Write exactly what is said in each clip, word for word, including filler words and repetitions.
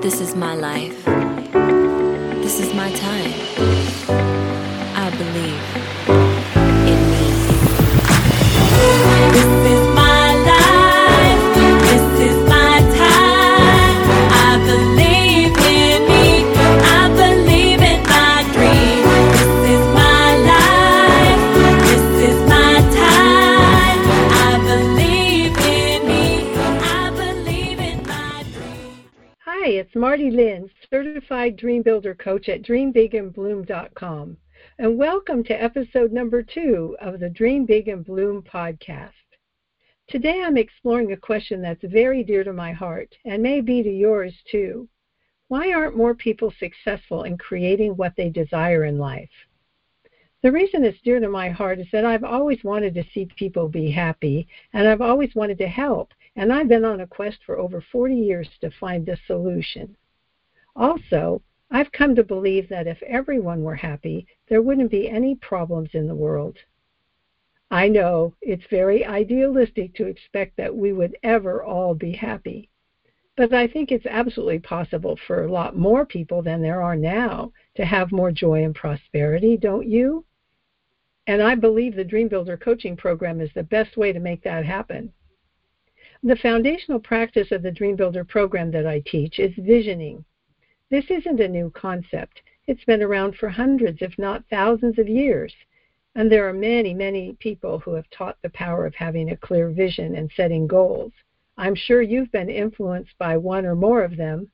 This is my life. This is my time. I believe in me. This is my life. This is my time. I believe in me. I believe in my dream. This is my life. This is my time. I believe in me. I believe in my dream. Hi, it's Marty Lynn, Certified Dream Builder Coach at dream big and bloom dot com. And welcome to episode number two of the Dream Big and Bloom podcast. Today I'm exploring a question that's very dear to my heart and may be to yours too. Why aren't more people successful in creating what they desire in life? The reason it's dear to my heart is that I've always wanted to see people be happy, and I've always wanted to help, and I've been on a quest for over forty years to find the solution. Also, I've come to believe that if everyone were happy, there wouldn't be any problems in the world. I know it's very idealistic to expect that we would ever all be happy, but I think it's absolutely possible for a lot more people than there are now to have more joy and prosperity, don't you? And I believe the Dream Builder Coaching Program is the best way to make that happen. The foundational practice of the Dream Builder Program that I teach is visioning. This isn't a new concept. It's been around for hundreds, if not thousands of years. And there are many, many people who have taught the power of having a clear vision and setting goals. I'm sure you've been influenced by one or more of them.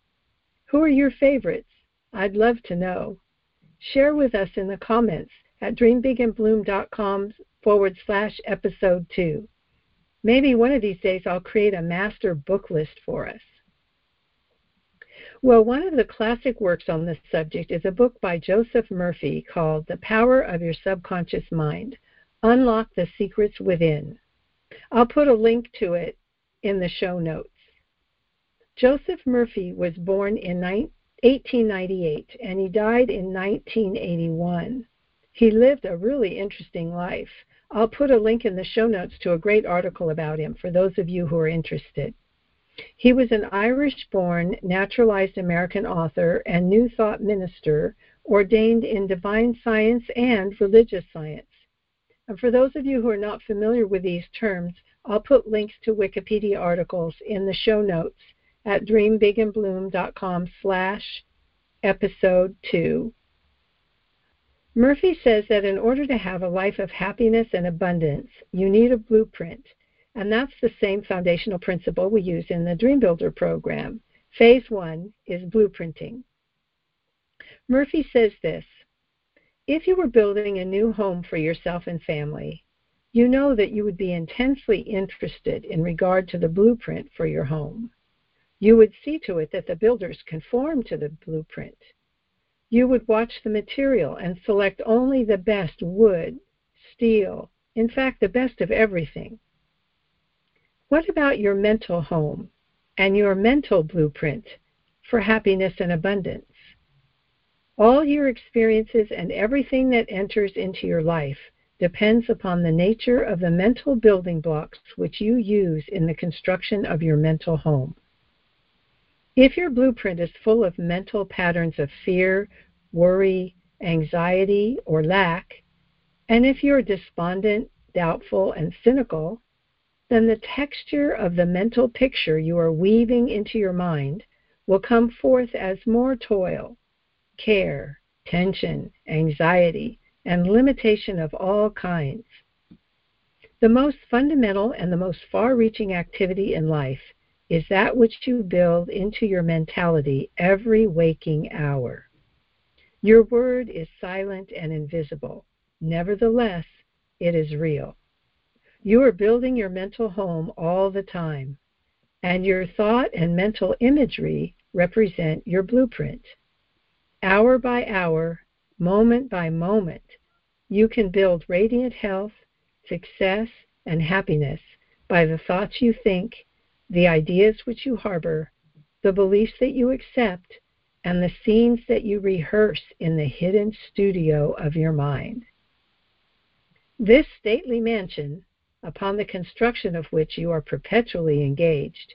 Who are your favorites? I'd love to know. Share with us in the comments at dreambigandbloom.com forward slash episode two. Maybe one of these days I'll create a master book list for us. Well, one of the classic works on this subject is a book by Joseph Murphy called The Power of Your Subconscious Mind, Unlock the Secrets Within. I'll put a link to it in the show notes. Joseph Murphy was born in eighteen ninety-eight, and he died in nineteen eighty-one. He lived a really interesting life. I'll put a link in the show notes to a great article about him for those of you who are interested. He was an Irish-born, naturalized American author and New Thought minister, ordained in divine science and religious science. And for those of you who are not familiar with these terms, I'll put links to Wikipedia articles in the show notes at dreambigandbloom.com slash episode two. Murphy says that in order to have a life of happiness and abundance, you need a blueprint. And that's the same foundational principle we use in the Dream Builder program. Phase one is blueprinting. Murphy says this: if you were building a new home for yourself and family, you know that you would be intensely interested in regard to the blueprint for your home. You would see to it that the builders conform to the blueprint. You would watch the material and select only the best wood, steel, in fact, the best of everything. What about your mental home and your mental blueprint for happiness and abundance? All your experiences and everything that enters into your life depends upon the nature of the mental building blocks which you use in the construction of your mental home. If your blueprint is full of mental patterns of fear, worry, anxiety, or lack, and if you're despondent, doubtful, and cynical, then the texture of the mental picture you are weaving into your mind will come forth as more toil, care, tension, anxiety, and limitation of all kinds. The most fundamental and the most far-reaching activity in life is that which you build into your mentality every waking hour. Your word is silent and invisible. Nevertheless, it is real. You are building your mental home all the time, and your thought and mental imagery represent your blueprint. Hour by hour, moment by moment, you can build radiant health, success, and happiness by the thoughts you think, the ideas which you harbor, the beliefs that you accept, and the scenes that you rehearse in the hidden studio of your mind. This stately mansion, upon the construction of which you are perpetually engaged,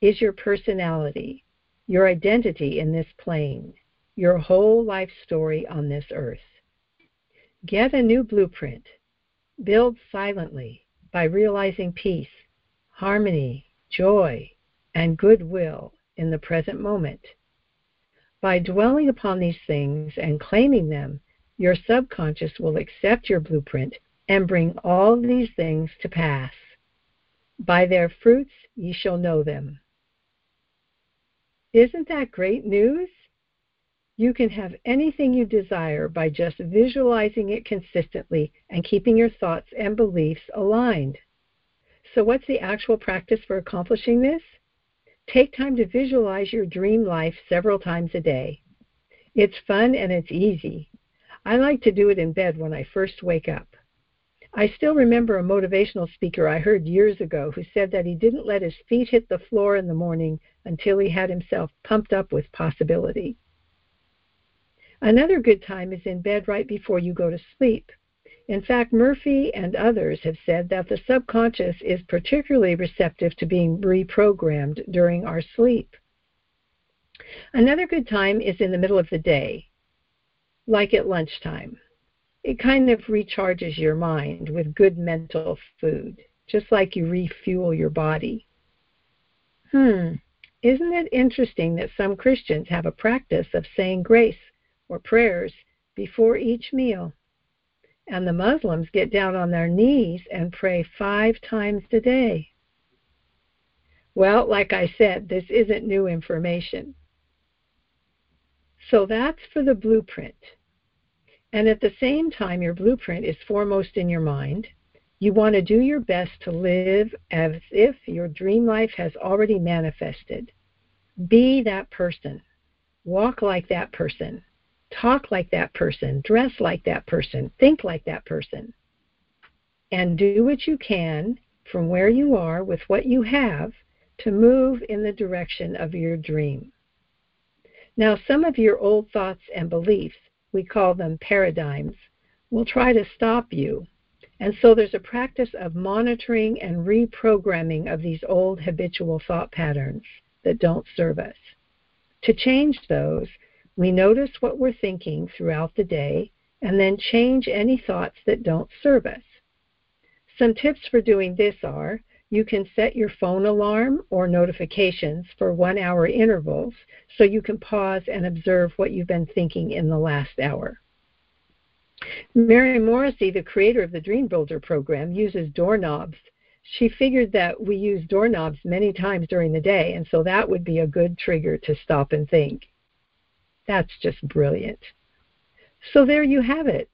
is your personality, your identity in this plane, your whole life story on this earth. Get a new blueprint. Build silently by realizing peace, harmony, joy, and goodwill in the present moment. By dwelling upon these things and claiming them, your subconscious will accept your blueprint and bring all these things to pass. By their fruits ye shall know them. Isn't that great news? You can have anything you desire by just visualizing it consistently and keeping your thoughts and beliefs aligned. So what's the actual practice for accomplishing this? Take time to visualize your dream life several times a day. It's fun and it's easy. I like to do it in bed when I first wake up. I still remember a motivational speaker I heard years ago who said that he didn't let his feet hit the floor in the morning until he had himself pumped up with possibility. Another good time is in bed right before you go to sleep. In fact, Murphy and others have said that the subconscious is particularly receptive to being reprogrammed during our sleep. Another good time is in the middle of the day, like at lunchtime. It kind of recharges your mind with good mental food, just like you refuel your body. Hmm, isn't it interesting that some Christians have a practice of saying grace or prayers before each meal? And the Muslims get down on their knees and pray five times a day. Well, like I said, this isn't new information. So that's for the blueprint. And at the same time your blueprint is foremost in your mind, you want to do your best to live as if your dream life has already manifested. Be that person. Walk like that person. Talk like that person, dress like that person, think like that person. And do what you can from where you are with what you have to move in the direction of your dream. Now, some of your old thoughts and beliefs, we call them paradigms, will try to stop you. And so there's a practice of monitoring and reprogramming of these old habitual thought patterns that don't serve us. To change those, we notice what we're thinking throughout the day and then change any thoughts that don't serve us. Some tips for doing this are you can set your phone alarm or notifications for one-hour intervals so you can pause and observe what you've been thinking in the last hour. Mary Morrissey, the creator of the Dream Builder program, uses doorknobs. She figured that we use doorknobs many times during the day, and so that would be a good trigger to stop and think. That's just brilliant. So there you have it.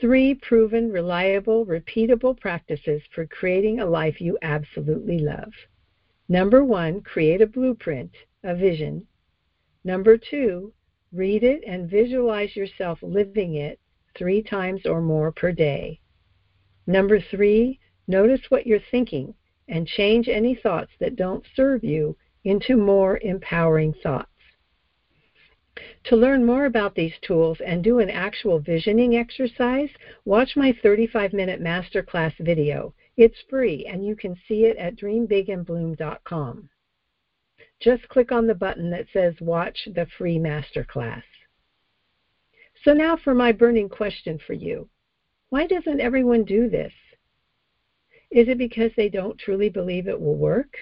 Three proven, reliable, repeatable practices for creating a life you absolutely love. Number one, create a blueprint, a vision. Number two, read it and visualize yourself living it three times or more per day. Number three, notice what you're thinking and change any thoughts that don't serve you into more empowering thoughts. To learn more about these tools and do an actual visioning exercise, watch my thirty-five minute masterclass video. It's free, and you can see it at dream big and bloom dot com. Just click on the button that says Watch the Free Masterclass. So now for my burning question for you. Why doesn't everyone do this? Is it because they don't truly believe it will work?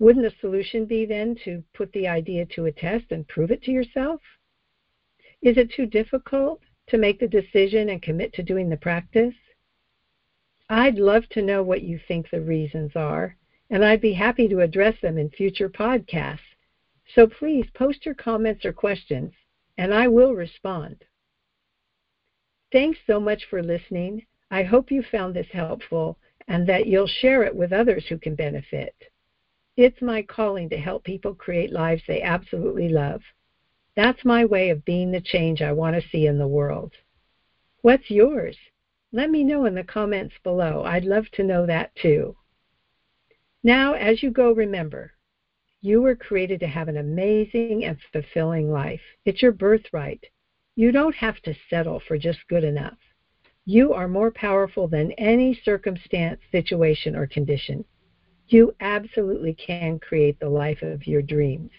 Wouldn't the solution be then to put the idea to a test and prove it to yourself? Is it too difficult to make the decision and commit to doing the practice? I'd love to know what you think the reasons are, and I'd be happy to address them in future podcasts. So please post your comments or questions, and I will respond. Thanks so much for listening. I hope you found this helpful and that you'll share it with others who can benefit. It's my calling to help people create lives they absolutely love. That's my way of being the change I want to see in the world. What's yours? Let me know in the comments below. I'd love to know that too. Now, as you go, remember, you were created to have an amazing and fulfilling life. It's your birthright. You don't have to settle for just good enough. You are more powerful than any circumstance, situation, or condition. You absolutely can create the life of your dreams.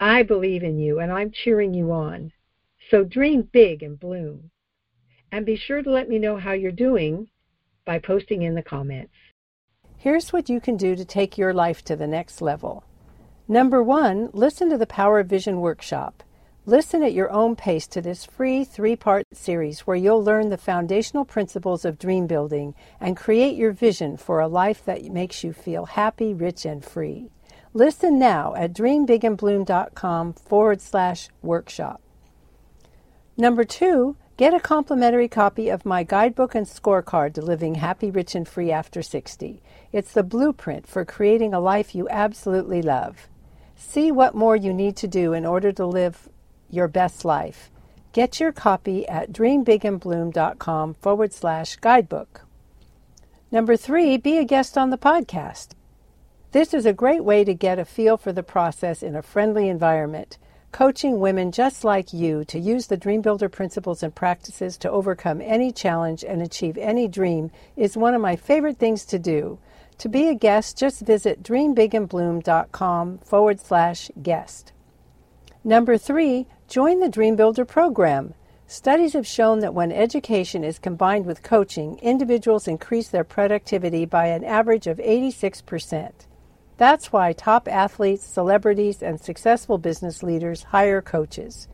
I believe in you, and I'm cheering you on. So dream big and bloom. And be sure to let me know how you're doing by posting in the comments. Here's what you can do to take your life to the next level. Number one, listen to the Power of Vision workshop. Listen at your own pace to this free three-part series where you'll learn the foundational principles of dream building and create your vision for a life that makes you feel happy, rich, and free. Listen now at dreambigandbloom.com forward slash workshop. Number two, get a complimentary copy of my guidebook and scorecard to living happy, rich, and free after sixty. It's the blueprint for creating a life you absolutely love. See what more you need to do in order to live your best life. Get your copy at dreambigandbloom.com forward slash guidebook. Number three, be a guest on the podcast. This is a great way to get a feel for the process in a friendly environment, coaching women just like you to use the Dream Builder principles and practices to overcome any challenge and achieve any dream is one of my favorite things to do. To be a guest, just visit dreambigandbloom.com forward slash guest. Number three, join the Dream Builder program. Studies have shown that when education is combined with coaching, individuals increase their productivity by an average of eighty-six percent. That's why top athletes, celebrities, and successful business leaders hire coaches.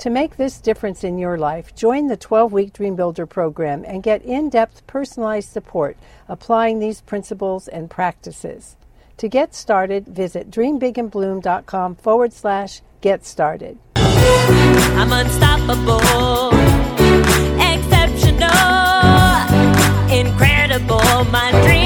To make this difference in your life, join the twelve-week Dream Builder program and get in-depth personalized support applying these principles and practices. To get started, visit dreambigandbloom.com forward slash get started. I'm unstoppable, exceptional, incredible, my dream.